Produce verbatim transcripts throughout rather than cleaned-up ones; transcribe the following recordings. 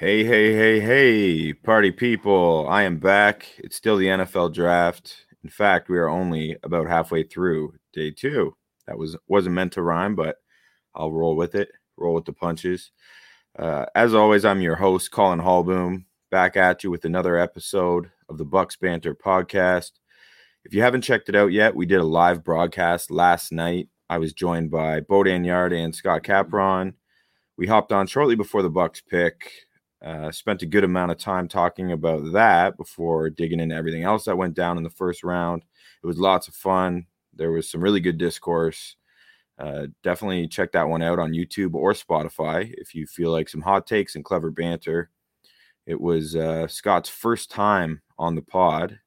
Hey, hey, hey, hey, party people. I am back. It's still the N F L draft. In fact, we are only about halfway through day two. That was, wasn't meant to rhyme, but I'll roll with it, roll with the punches. Uh, as always, I'm your host, Colin Hallboom, back at you with another episode of the Bucks Banter podcast. If you haven't checked it out yet, we did a live broadcast last night. I was joined by Bo Danyard and Scott Capron. We hopped on shortly before the Bucks pick. Uh, spent a good amount of time talking about that before digging into everything else that went down in the first round. It was lots of fun. There was some really good discourse. Uh, definitely check that one out on YouTube or Spotify if you feel like some hot takes and clever banter. It was uh, Scott's first time on the pod,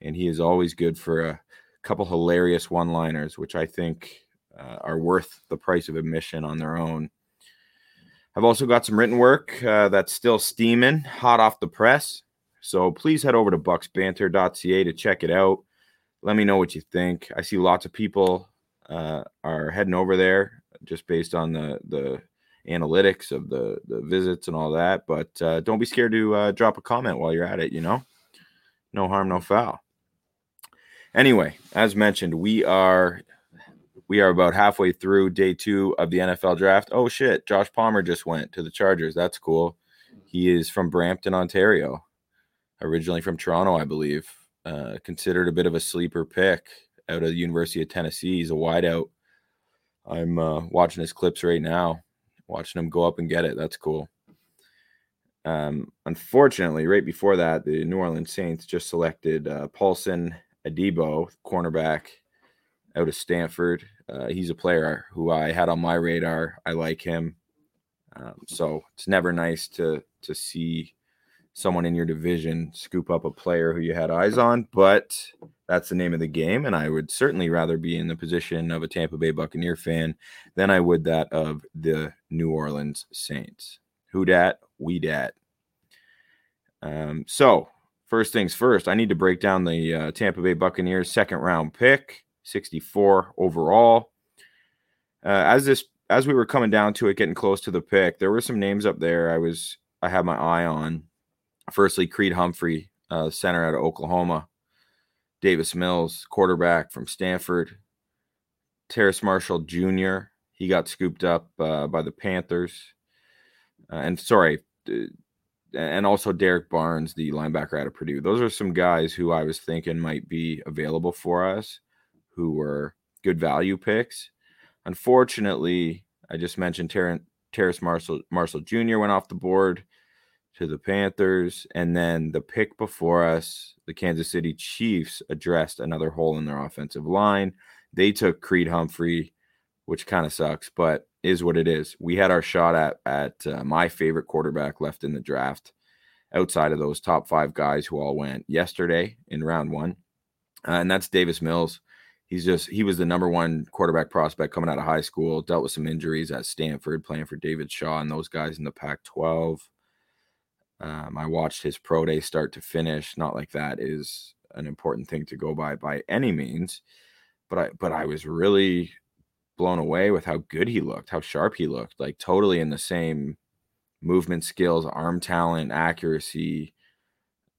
and he is always good for a couple hilarious one-liners, which I think uh, are worth the price of admission on their own. I've also got some written work uh, that's still steaming, hot off the press. So please head over to bucks banter dot c a to check it out. Let me know what you think. I see lots of people uh, are heading over there just based on the, the analytics of the, the visits and all that. But uh, don't be scared to uh, drop a comment while you're at it, you know? No harm, no foul. Anyway, as mentioned, we are... We are about halfway through day two of the N F L draft. Oh, shit. Josh Palmer just went to the Chargers. That's cool. He is from Brampton, Ontario, originally from Toronto, I believe. Uh, considered a bit of a sleeper pick out of the University of Tennessee. He's a wideout. I'm uh, watching his clips right now, watching him go up and get it. That's cool. Um, unfortunately, right before that, the New Orleans Saints just selected uh, Paulson Adebo, cornerback out of Stanford. Uh, he's a player who I had on my radar. I like him. Um, so it's never nice to to see someone in your division scoop up a player who you had eyes on, but that's the name of the game, and I would certainly rather be in the position of a Tampa Bay Buccaneer fan than I would that of the New Orleans Saints. Who dat? We dat. Um, so first things first, I need to break down the uh, Tampa Bay Buccaneers second round pick. sixty-four overall. Uh, as this, as we were coming down to it, getting close to the pick, there were some names up there I was, I had my eye on. Firstly, Creed Humphrey, uh, center out of Oklahoma. Davis Mills, quarterback from Stanford. Terrace Marshall Junior, he got scooped up uh, by the Panthers. Uh, and sorry, and also Derek Barnes, the linebacker out of Purdue. Those are some guys who I was thinking might be available for us, who were good value picks. Unfortunately, I just mentioned Ter- Terrace Marshall, Marshall Junior went off the board to the Panthers, and then the pick before us, the Kansas City Chiefs addressed another hole in their offensive line. They took Creed Humphrey, which kind of sucks, but is what it is. We had our shot at, at uh, my favorite quarterback left in the draft, outside of those top five guys who all went yesterday in round one, uh, and that's Davis Mills. He's just, he was the number one quarterback prospect coming out of high school, dealt with some injuries at Stanford, playing for David Shaw and those guys in the Pac twelve. Um, I watched his pro day start to finish. Not like that is an important thing to go by by any means, but I, but I was really blown away with how good he looked, how sharp he looked, like totally in the same movement skills, arm talent, accuracy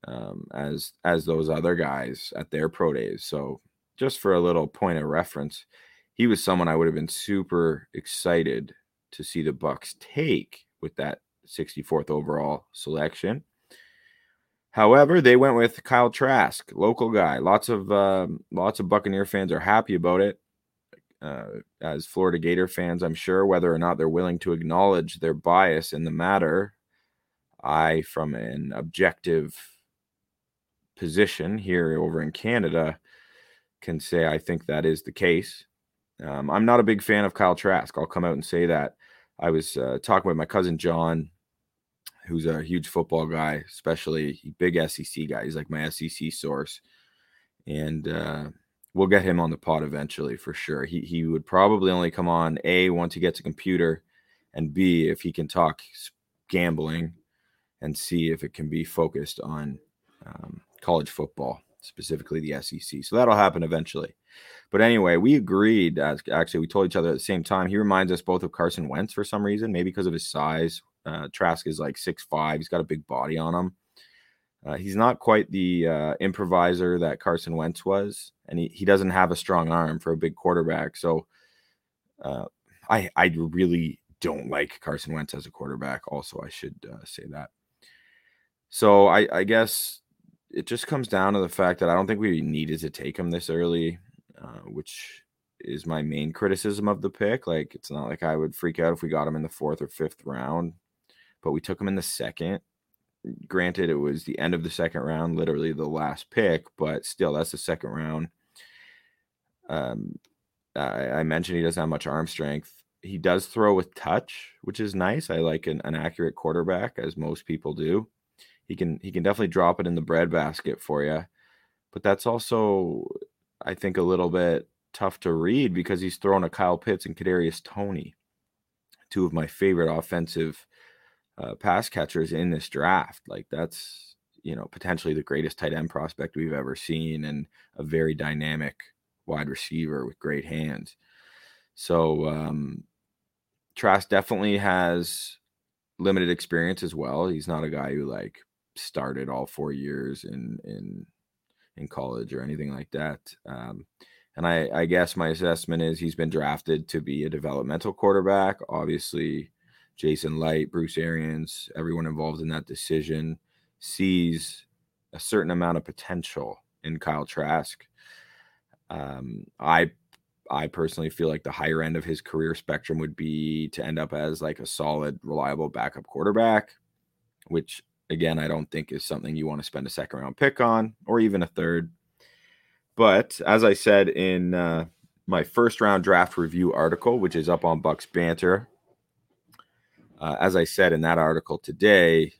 um, as, as those other guys at their pro days. So, just for a little point of reference, he was someone I would have been super excited to see the Bucks take with that sixty-fourth overall selection. However, they went with Kyle Trask, local guy. Lots of um, lots of Buccaneer fans are happy about it, uh, as Florida Gator fans, I'm sure. Whether or not they're willing to acknowledge their bias in the matter, I, from an objective position here over in Canada, can say I think that is the case. Um, I'm not a big fan of Kyle Trask. I'll come out and say that. I was uh, talking with my cousin John, who's a huge football guy, especially big S E C guy. He's like my S E C source. And uh, we'll get him on the pod eventually for sure. He he would probably only come on, A, once he gets a computer, and B, if he can talk gambling, and C, if it can be focused on um, college football, specifically the S E C. So that'll happen eventually. But anyway, we agreed. As, actually, we told each other at the same time. He reminds us both of Carson Wentz for some reason, maybe because of his size, Uh, Trask is like six foot five. He's got a big body on him. Uh, he's not quite the uh, improviser that Carson Wentz was, and he, he doesn't have a strong arm for a big quarterback. So uh, I I really don't like Carson Wentz as a quarterback. Also, I should uh, say that. So I, I guess it just comes down to the fact that I don't think we needed to take him this early, uh, which is my main criticism of the pick. Like, it's not like I would freak out if we got him in the fourth or fifth round, but we took him in the second. Granted, it was the end of the second round, literally the last pick, but still, that's the second round. Um, I, I mentioned he doesn't have much arm strength. He does throw with touch, which is nice. I like an, an accurate quarterback, as most people do. He can he can definitely drop it in the breadbasket for you, but that's also, I think, a little bit tough to read because he's thrown a Kyle Pitts and Kadarius Toney, two of my favorite offensive Uh, pass catchers in this draft. Like, that's, you know, potentially the greatest tight end prospect we've ever seen, and a very dynamic wide receiver with great hands. So um, Trask definitely has limited experience as well. He's not a guy who like started all four years in in in college or anything like that. Um, and I, I guess my assessment is he's been drafted to be a developmental quarterback. Obviously, Jason Licht, Bruce Arians, everyone involved in that decision sees a certain amount of potential in Kyle Trask. Um, I I personally feel like the higher end of his career spectrum would be to end up as like a solid, reliable backup quarterback, which, again, I don't think is something you want to spend a second round pick on, or even a third. But as I said in uh, my first round draft review article, which is up on Bucks Banter, Uh, as I said in that article today,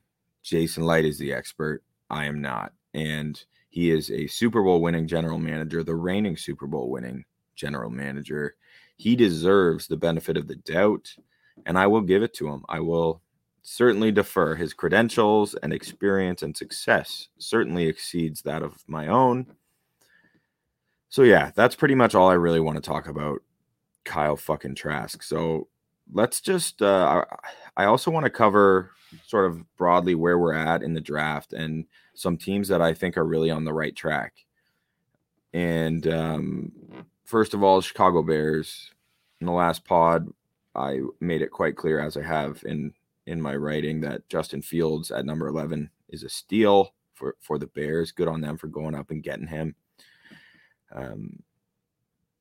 Jason Licht is the expert. I am not. And he is a Super Bowl winning general manager, the reigning Super Bowl winning general manager. He deserves the benefit of the doubt, and I will give it to him. I will certainly defer. His credentials and experience and success certainly exceeds that of my own. So, yeah, that's pretty much all I really want to talk about Kyle fucking Trask. So, Let's just, uh, I also want to cover sort of broadly where we're at in the draft and some teams that I think are really on the right track. And um, first of all, Chicago Bears. In the last pod, I made it quite clear, as I have in, in my writing, that Justin Fields at number eleven is a steal for, for the Bears. Good on them for going up and getting him. Um,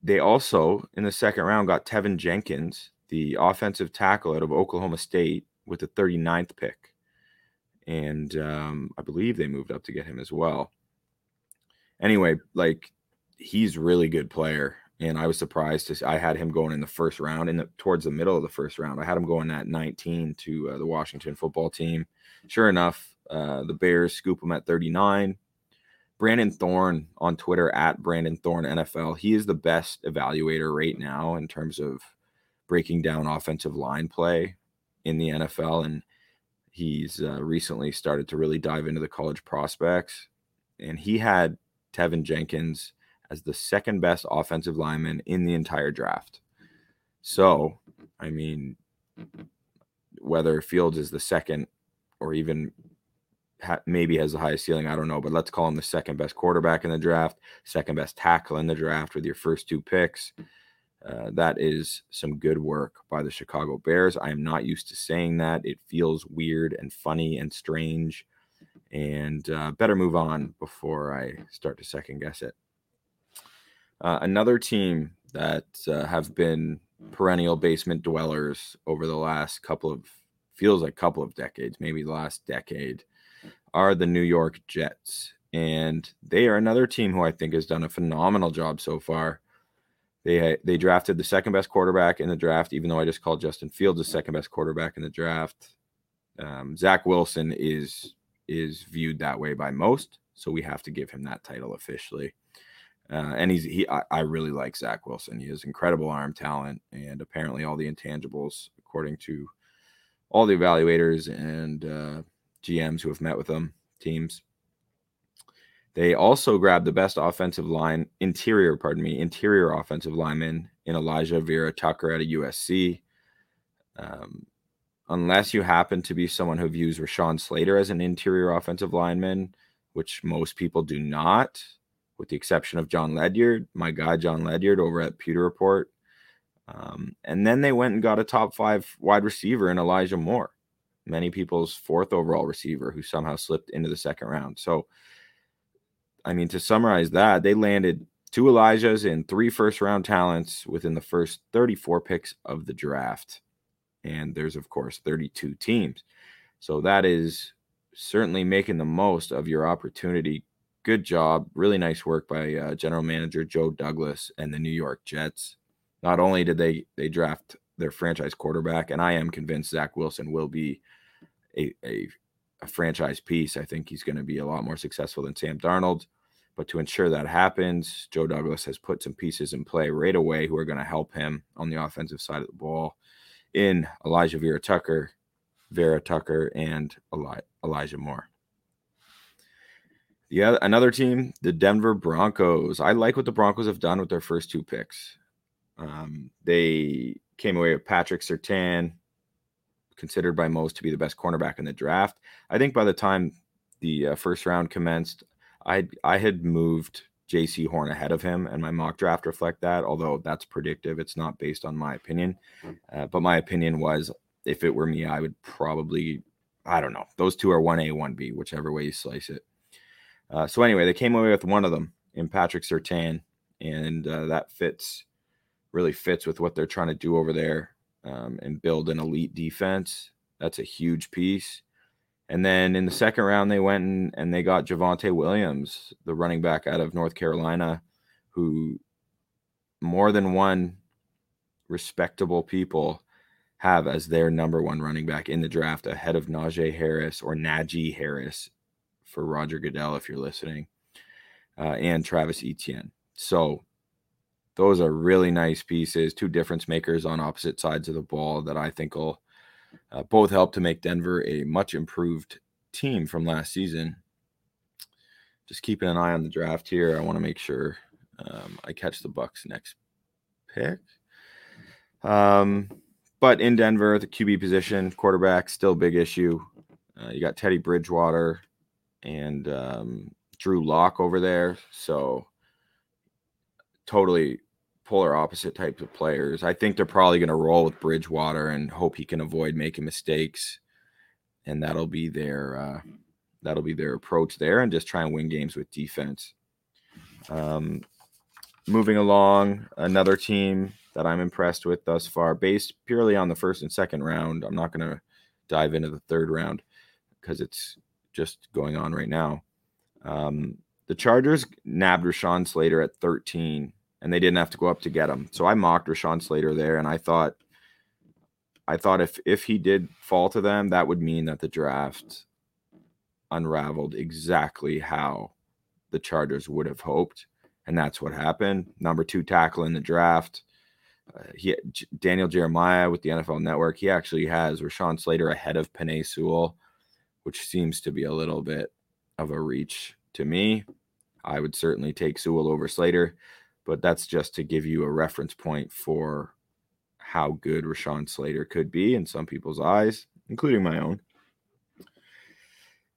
they also, in the second round, got Tevin Jenkins, the offensive tackle out of Oklahoma State, with the thirty-ninth pick. And um, I believe they moved up to get him as well. Anyway, like, he's a really good player. And I was surprised to see, I had him going in the first round, in the, towards the middle of the first round. I had him going at nineteen to uh, the Washington football team. Sure enough, uh, the Bears scoop him at thirty-nine. Brandon Thorne on Twitter, at Brandon Thorne N F L. He is the best evaluator right now in terms of breaking down offensive line play in the N F L. And he's uh, recently started to really dive into the college prospects. And he had Tevin Jenkins as the second best offensive lineman in the entire draft. So, I mean, whether Fields is the second or even ha- maybe has the highest ceiling, I don't know, but let's call him the second best quarterback in the draft, second best tackle in the draft with your first two picks. Uh, that is some good work by the Chicago Bears. I am not used to saying that. It feels weird and funny and strange, and uh, better move on before I start to second guess it. Uh, another team that uh, have been perennial basement dwellers over the last couple of, feels like couple of decades, maybe the last decade, are the New York Jets. And they are another team who I think has done a phenomenal job so far. They they drafted the second best quarterback in the draft, even though I just called Justin Fields the second best quarterback in the draft. Um, Zach Wilson is is viewed that way by most, so we have to give him that title officially. Uh, and he's he I, I really like Zach Wilson. He has incredible arm talent and apparently all the intangibles, according to all the evaluators and uh, G Ms who have met with him, teams. They also grabbed the best offensive line, interior, pardon me, interior offensive lineman in Elijah Vera-Tucker out of U S C. Um, unless you happen to be someone who views Rashawn Slater as an interior offensive lineman, which most people do not, with the exception of John Ledyard, my guy John Ledyard over at Pewter Report. Um, and then they went and got a top five wide receiver in Elijah Moore, many people's fourth overall receiver, who somehow slipped into the second round. So, I mean, to summarize that, they landed two Elijahs and three first-round talents within the first thirty-four picks of the draft. And there's, of course, thirty-two teams. So that is certainly making the most of your opportunity. Good job. Really nice work by uh, General Manager Joe Douglas and the New York Jets. Not only did they they draft their franchise quarterback, and I am convinced Zach Wilson will be a, a, a franchise piece. I think he's going to be a lot more successful than Sam Darnold. But to ensure that happens, Joe Douglas has put some pieces in play right away who are going to help him on the offensive side of the ball in Elijah Vera-Tucker, Vera-Tucker, and Eli- Elijah Moore. The other, another team, the Denver Broncos. I like what the Broncos have done with their first two picks. Um, they came away with Patrick Surtain, considered by most to be the best cornerback in the draft. I think by the time the uh, first round commenced, I I had moved J C Horn ahead of him, and my mock draft reflect that, although that's predictive. It's not based on my opinion. Uh, but my opinion was, if it were me, I would probably, I don't know. Those two are one A, one B, whichever way you slice it. Uh, so anyway, they came away with one of them in Patrick Surtain, and uh, that fits, really fits with what they're trying to do over there um, and build an elite defense. That's a huge piece. And then in the second round, they went and, and they got Javonte Williams, the running back out of North Carolina, who more than one respectable people have as their number one running back in the draft ahead of Najee Harris or Najee Harris for Roger Goodell, if you're listening, uh, and Travis Etienne. So those are really nice pieces, two difference makers on opposite sides of the ball that I think will Uh, both helped to make Denver a much improved team from last season. Just keeping an eye on the draft here. I want to make sure um, I catch the Bucks next pick. Um, but in Denver, the Q B position, quarterback, still big issue. Uh, you got Teddy Bridgewater and um, Drew Lock over there. So totally polar opposite types of players. I think they're probably going to roll with Bridgewater and hope he can avoid making mistakes, and that'll be their uh, that'll be their approach there, and just try and win games with defense. Um, moving along, another team that I'm impressed with thus far, based purely on the first and second round. I'm not going to dive into the third round because it's just going on right now. Um, the Chargers nabbed Rashawn Slater at thirteen. And they didn't have to go up to get him. So I mocked Rashawn Slater there, and I thought I thought if if he did fall to them, that would mean that the draft unraveled exactly how the Chargers would have hoped, and that's what happened. Number two tackle in the draft, uh, he J- Daniel Jeremiah with the N F L Network, he actually has Rashawn Slater ahead of Penei Sewell, which seems to be a little bit of a reach to me. I would certainly take Sewell over Slater. But that's just to give you a reference point for how good Rashawn Slater could be in some people's eyes, including my own.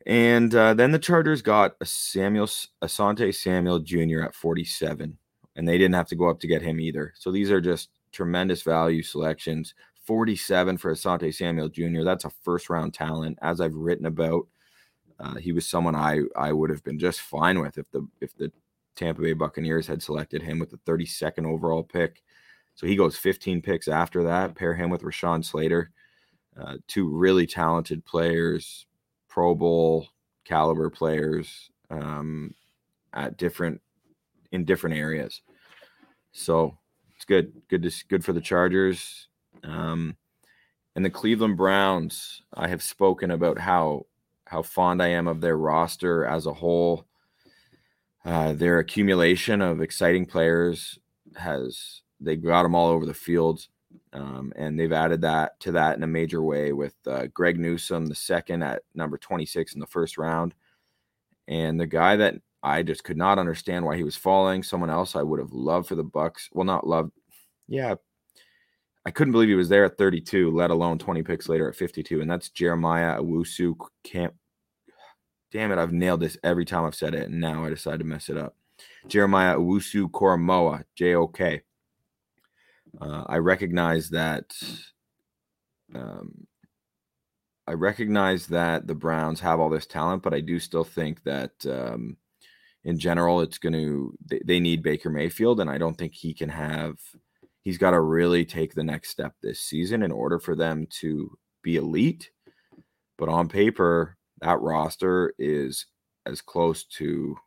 And uh, then the Chargers got a Samuel, Asante Samuel Junior at forty-seven, and they didn't have to go up to get him either. So these are just tremendous value selections. forty-seven for Asante Samuel Junior, that's a first-round talent. As I've written about, uh, he was someone I, I would have been just fine with if the if the Tampa Bay Buccaneers had selected him with the thirty-second overall pick. So he goes fifteen picks after that. Pair him with Rashawn Slater, uh, two really talented players, Pro Bowl caliber players um, at different in different areas. So it's good, good, to, good for the Chargers um, and the Cleveland Browns. I have spoken about how how fond I am of their roster as a whole. Uh, their accumulation of exciting players has, they got them all over the field. Um, and they've added that to that in a major way with uh, Greg Newsome, the second at number twenty-six in the first round. And the guy that I just could not understand why he was falling, someone else I would have loved for the Bucks. Well, not loved. Yeah. I couldn't believe he was there at thirty-two, let alone twenty picks later at fifty-two. And that's Jeremiah Owusu-Koramoah. Damn it, I've nailed this every time I've said it, and now I decide to mess it up. Jeremiah Owusu-Koramoah, J O K. Uh, I recognize that um, I recognize that the Browns have all this talent, but I do still think that um, in general, it's going to they, they need Baker Mayfield, and I don't think he can have – he's got to really take the next step this season in order for them to be elite. But on paper, that roster is as close to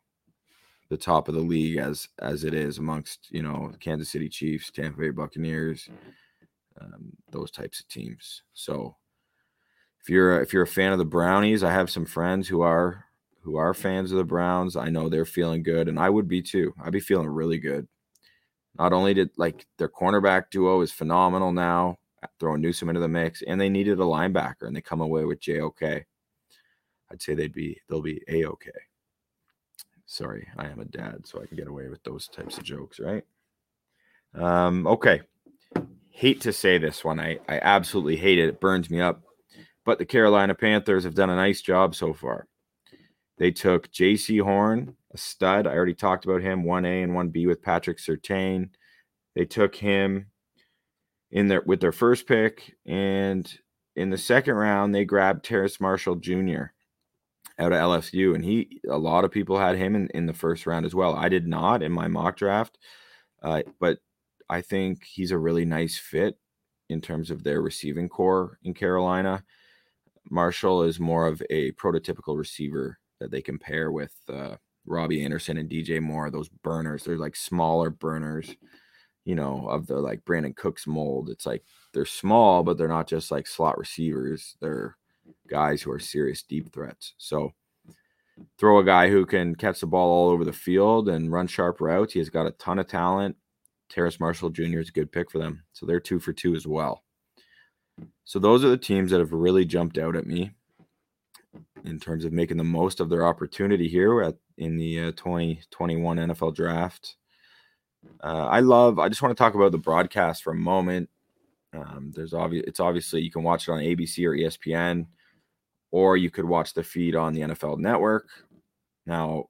the top of the league as as it is amongst, you know, Kansas City Chiefs, Tampa Bay Buccaneers, um, those types of teams. So if you're a, if you're a fan of the Brownies, I have some friends who are who are fans of the Browns. I know they're feeling good, and I would be too. I'd be feeling really good. Not only did like their cornerback duo is phenomenal now, throwing Newsom into the mix, and they needed a linebacker, and they come away with J O K. I'd say they'd be they'll be A-OK. Sorry, I am a dad, so I can get away with those types of jokes, right? Um, okay. Hate to say this one. I, I absolutely hate it. It burns me up. But the Carolina Panthers have done a nice job so far. They took J C Horn, a stud. I already talked about him, one A and one B with Patrick Surtain. They took him in their with their first pick, and in the second round, they grabbed Terrace Marshall Junior out of L S U, and he a lot of people had him in, in the first round as well. I did not in my mock draft, uh, but I think he's a really nice fit in terms of their receiving core in Carolina. Marshall is more of a prototypical receiver that they compare with uh, Robbie Anderson and D J Moore, those burners. They're like smaller burners, you know, of the like Brandon Cooks mold. It's like they're small, but they're not just like slot receivers. They're guys who are serious deep threats. So throw a guy who can catch the ball all over the field and run sharp routes. He has got a ton of talent. Terrace Marshall Junior is a good pick for them. So they're two for two as well. So those are the teams that have really jumped out at me in terms of making the most of their opportunity here at in the uh, twenty twenty-one N F L draft. Uh, I love, I just want to talk about the broadcast for a moment. Um, there's obvious. It's obviously you can watch it on A B C or E S P N, or you could watch the feed on the N F L Network. Now,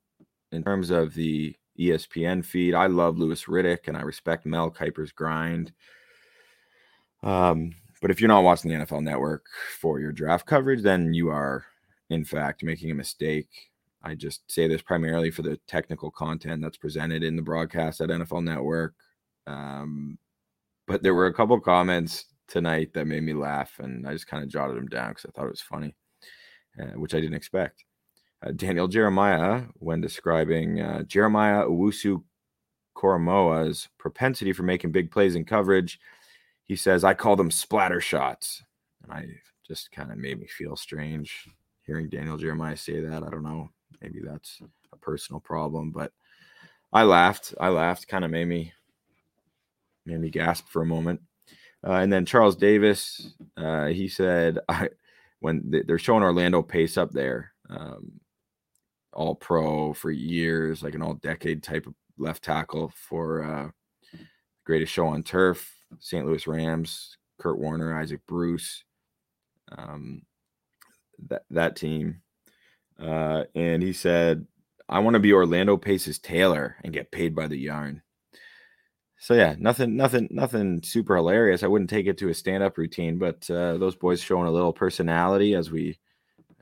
in terms of the E S P N feed, I love Louis Riddick and I respect Mel Kiper's grind. Um, but if you're not watching the N F L Network for your draft coverage, then you are, in fact, making a mistake. I just say this primarily for the technical content that's presented in the broadcast at N F L Network. Um, But there were a couple comments tonight that made me laugh, and I just kind of jotted them down because I thought it was funny, uh, which I didn't expect. Uh, Daniel Jeremiah, when describing uh, Jeremiah Owusu-Koramoah's propensity for making big plays in coverage, he says, "I call them splatter shots." And I just kind of made me feel strange hearing Daniel Jeremiah say that. I don't know. Maybe that's a personal problem, but I laughed. I laughed. Kind of made me... Made me gasp for a moment. Uh, and then Charles Davis, uh, he said, I, when th- they're showing Orlando Pace up there, um, all pro for years, like an all decade type of left tackle for uh, greatest show on turf, Saint Louis Rams, Kurt Warner, Isaac Bruce, um, that, that team. Uh, and he said, "I want to be Orlando Pace's tailor and get paid by the yarn." So, yeah, nothing, nothing, nothing super hilarious. I wouldn't take it to a stand-up routine, but uh, those boys showing a little personality as we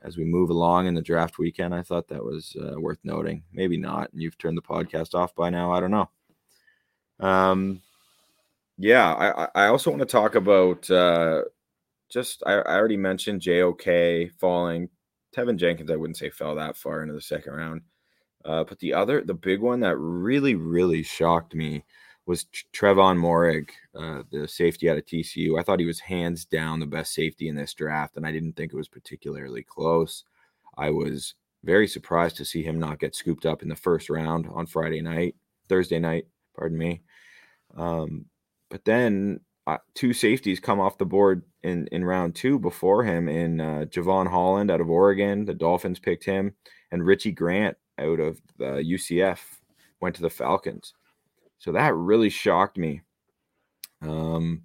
as we move along in the draft weekend. I thought that was uh, worth noting. Maybe not, and you've turned the podcast off by now. I don't know. Um, yeah, I, I also want to talk about uh, just I, I already mentioned J O K falling. Tevin Jenkins, I wouldn't say fell that far into the second round. Uh, but the other, the big one that really, really shocked me was Trevon Moehrig, uh, the safety out of T C U. I thought he was hands down the best safety in this draft, and I didn't think it was particularly close. I was very surprised to see him not get scooped up in the first round on Friday night, Thursday night, pardon me. Um, but then uh, two safeties come off the board in, in round two before him in uh, Javon Holland out of Oregon. The Dolphins picked him, and Richie Grant out of the U C F went to the Falcons. So that really shocked me. Um,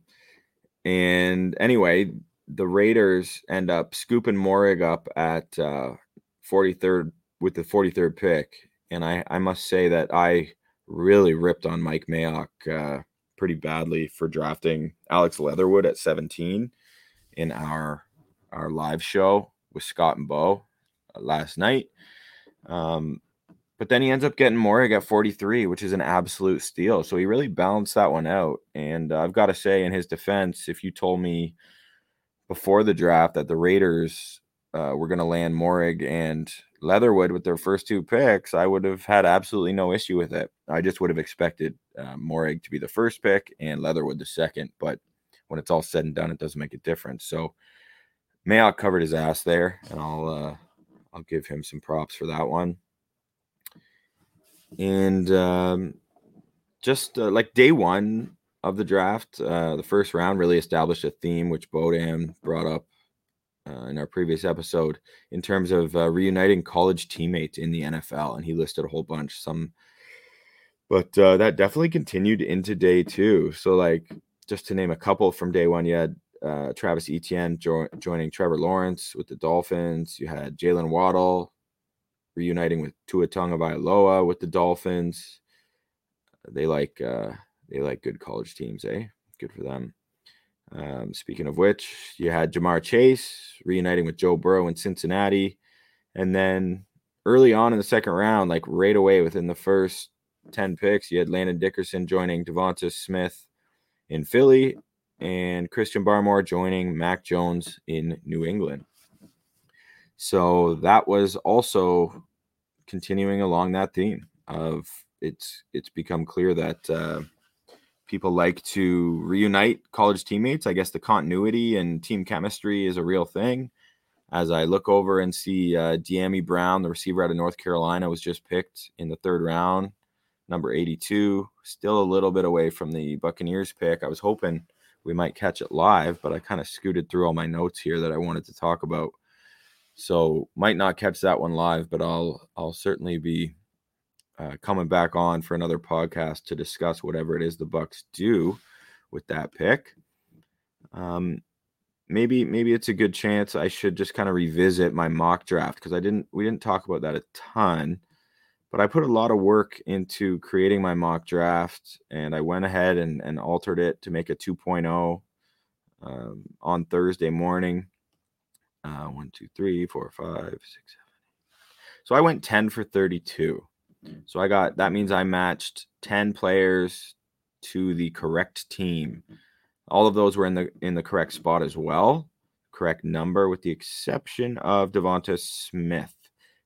And anyway, the Raiders end up scooping Morrig up at uh, forty-third with the forty-third pick. And I, I must say that I really ripped on Mike Mayock uh, pretty badly for drafting Alex Leatherwood at seventeen in our our live show with Scott and Bo uh, last night. Um, but then he ends up getting Morrig at forty-three, which is an absolute steal. So he really balanced that one out. And uh, I've got to say, in his defense, if you told me before the draft that the Raiders uh, were going to land Morrig and Leatherwood with their first two picks, I would have had absolutely no issue with it. I just would have expected uh, Morrig to be the first pick and Leatherwood the second, but when it's all said and done, it doesn't make a difference. So Mayock covered his ass there, and I'll uh, I'll give him some props for that one. And um, just uh, like day one of the draft, uh, the first round really established a theme, which Bo Dam brought up Uh, in our previous episode, in terms of uh, reuniting college teammates in the N F L. And he listed a whole bunch, some, but uh, that definitely continued into day two. So like, just to name a couple from day one, you had uh, Travis Etienne jo- joining Trevor Lawrence with the Dolphins. You had Jalen Waddle reuniting with Tua Tagovailoa with the Dolphins. They like, uh, they like good college teams, eh? Good for them. Um, speaking of which, you had Jamar Chase reuniting with Joe Burrow in Cincinnati. And then early on in the second round, like right away within the first ten picks, you had Landon Dickerson joining Devonta Smith in Philly and Christian Barmore joining Mac Jones in New England. So that was also continuing along that theme of it's, it's become clear that, uh, people like to reunite college teammates. I guess the continuity and team chemistry is a real thing. As I look over and see uh, De'Ami Brown, the receiver out of North Carolina, was just picked in the third round, number eighty-two. Still a little bit away from the Buccaneers pick. I was hoping we might catch it live, but I kind of scooted through all my notes here that I wanted to talk about. So might not catch that one live, but I'll I'll certainly be Uh, coming back on for another podcast to discuss whatever it is the Bucks do with that pick. Um, maybe maybe it's a good chance I should just kind of revisit my mock draft, because I didn't we didn't talk about that a ton, but I put a lot of work into creating my mock draft, and I went ahead and, and altered it to make a two point oh um, on Thursday morning. Uh, one, two, three, four, five, six, seven. So I went ten for thirty-two. So I got, that means I matched ten players to the correct team. All of those were in the in the correct spot as well, correct number, with the exception of Devonta Smith,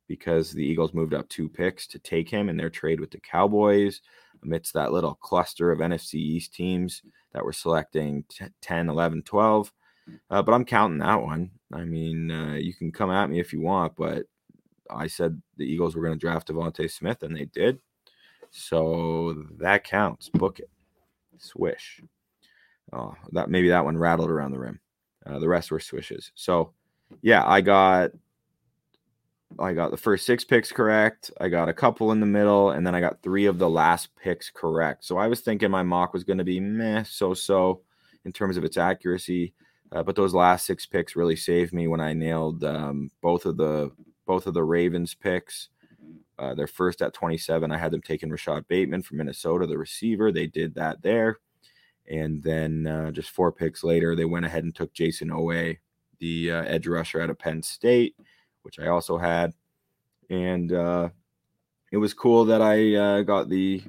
because the Eagles moved up two picks to take him in their trade with the Cowboys amidst that little cluster of N F C East teams that were selecting ten, eleven, twelve. Uh, but I'm counting that one. I mean, uh, you can come at me if you want, but I said the Eagles were going to draft Devonta Smith, and they did. So that counts. Book it. Swish. Oh, that maybe that one rattled around the rim. Uh, the rest were swishes. So, yeah, I got I got the first six picks correct. I got a couple in the middle, and then I got three of the last picks correct. So I was thinking my mock was going to be meh, so-so in terms of its accuracy. Uh, but those last six picks really saved me when I nailed um, both of the – both of the Ravens picks, uh, their first at twenty-seven. I had them taking Rashad Bateman from Minnesota, the receiver. They did that there. And then uh, just four picks later, they went ahead and took Jason Owe, the uh, edge rusher out of Penn State, which I also had. And uh, it was cool that I uh, got the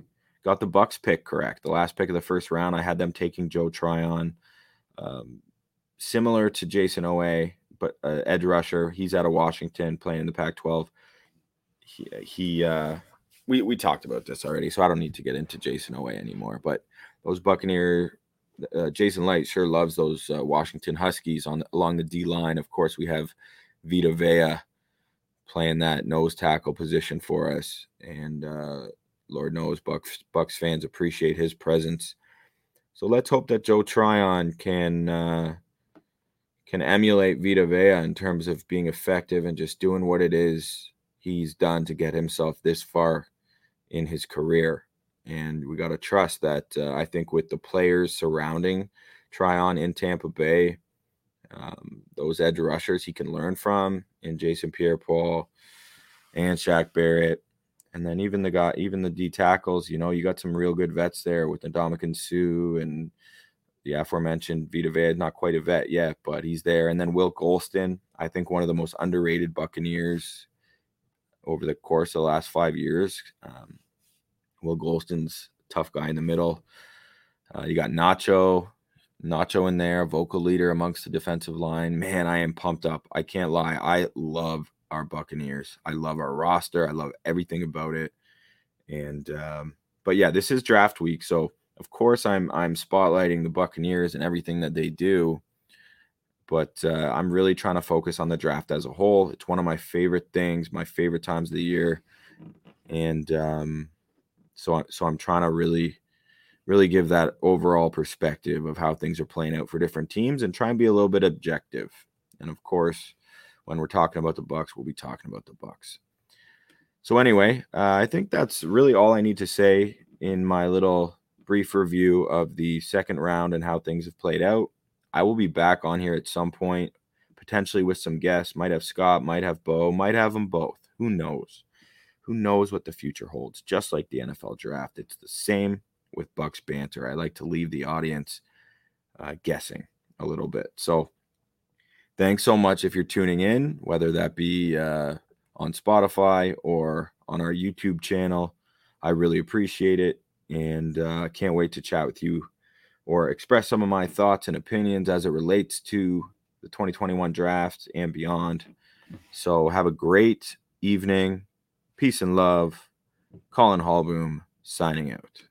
got the Bucks pick correct. The last pick of the first round, I had them taking Joe Tryon, um, similar to Jason Owe, but uh, edge rusher. He's out of Washington playing in the Pac twelve. He, he uh, we, we talked about this already, so I don't need to get into Jason Owe anymore, but those Buccaneer, uh, Jason Licht sure loves those uh, Washington Huskies on along the D line. Of course, we have Vita Vea playing that nose tackle position for us. And uh, Lord knows Bucks, Bucks fans appreciate his presence. So let's hope that Joe Tryon can, uh, can emulate Vita Vea in terms of being effective and just doing what it is he's done to get himself this far in his career. And we got to trust that uh, I think with the players surrounding try on in Tampa Bay. Um, those edge rushers he can learn from in Jason Pierre-Paul and Shaq Barrett. And then even the guy, even the D tackles, you know, you got some real good vets there with Ndamukong Suh and the aforementioned Vita Vea, not quite a vet yet, but he's there. And then Will Golston, I think one of the most underrated Buccaneers over the course of the last five years. Um, Will Golston's tough guy in the middle. Uh, you got Nacho, Nacho in there, vocal leader amongst the defensive line. Man, I am pumped up. I can't lie. I love our Buccaneers. I love our roster. I love everything about it. And, um, but yeah, this is draft week. So of course I'm, I'm spotlighting the Buccaneers and everything that they do, but uh, I'm really trying to focus on the draft as a whole. It's one of my favorite things, my favorite times of the year. And um, so, so I'm trying to really, really give that overall perspective of how things are playing out for different teams and try and be a little bit objective. And of course, when we're talking about the Bucks, we'll be talking about the Bucks. So anyway, uh, I think that's really all I need to say in my little brief review of the second round and how things have played out. I will be back on here at some point, potentially with some guests. Might have Scott, might have Bo, might have them both. Who knows? Who knows what the future holds? Just like the N F L draft, it's the same with Bucks Banter. I like to leave the audience uh, guessing a little bit. So thanks so much if you're tuning in, whether that be uh, on Spotify or on our YouTube channel. I really appreciate it, and uh, can't wait to chat with you or express some of my thoughts and opinions as it relates to the twenty twenty-one draft and beyond. So have a great evening. Peace and love. Colin Hallboom signing out.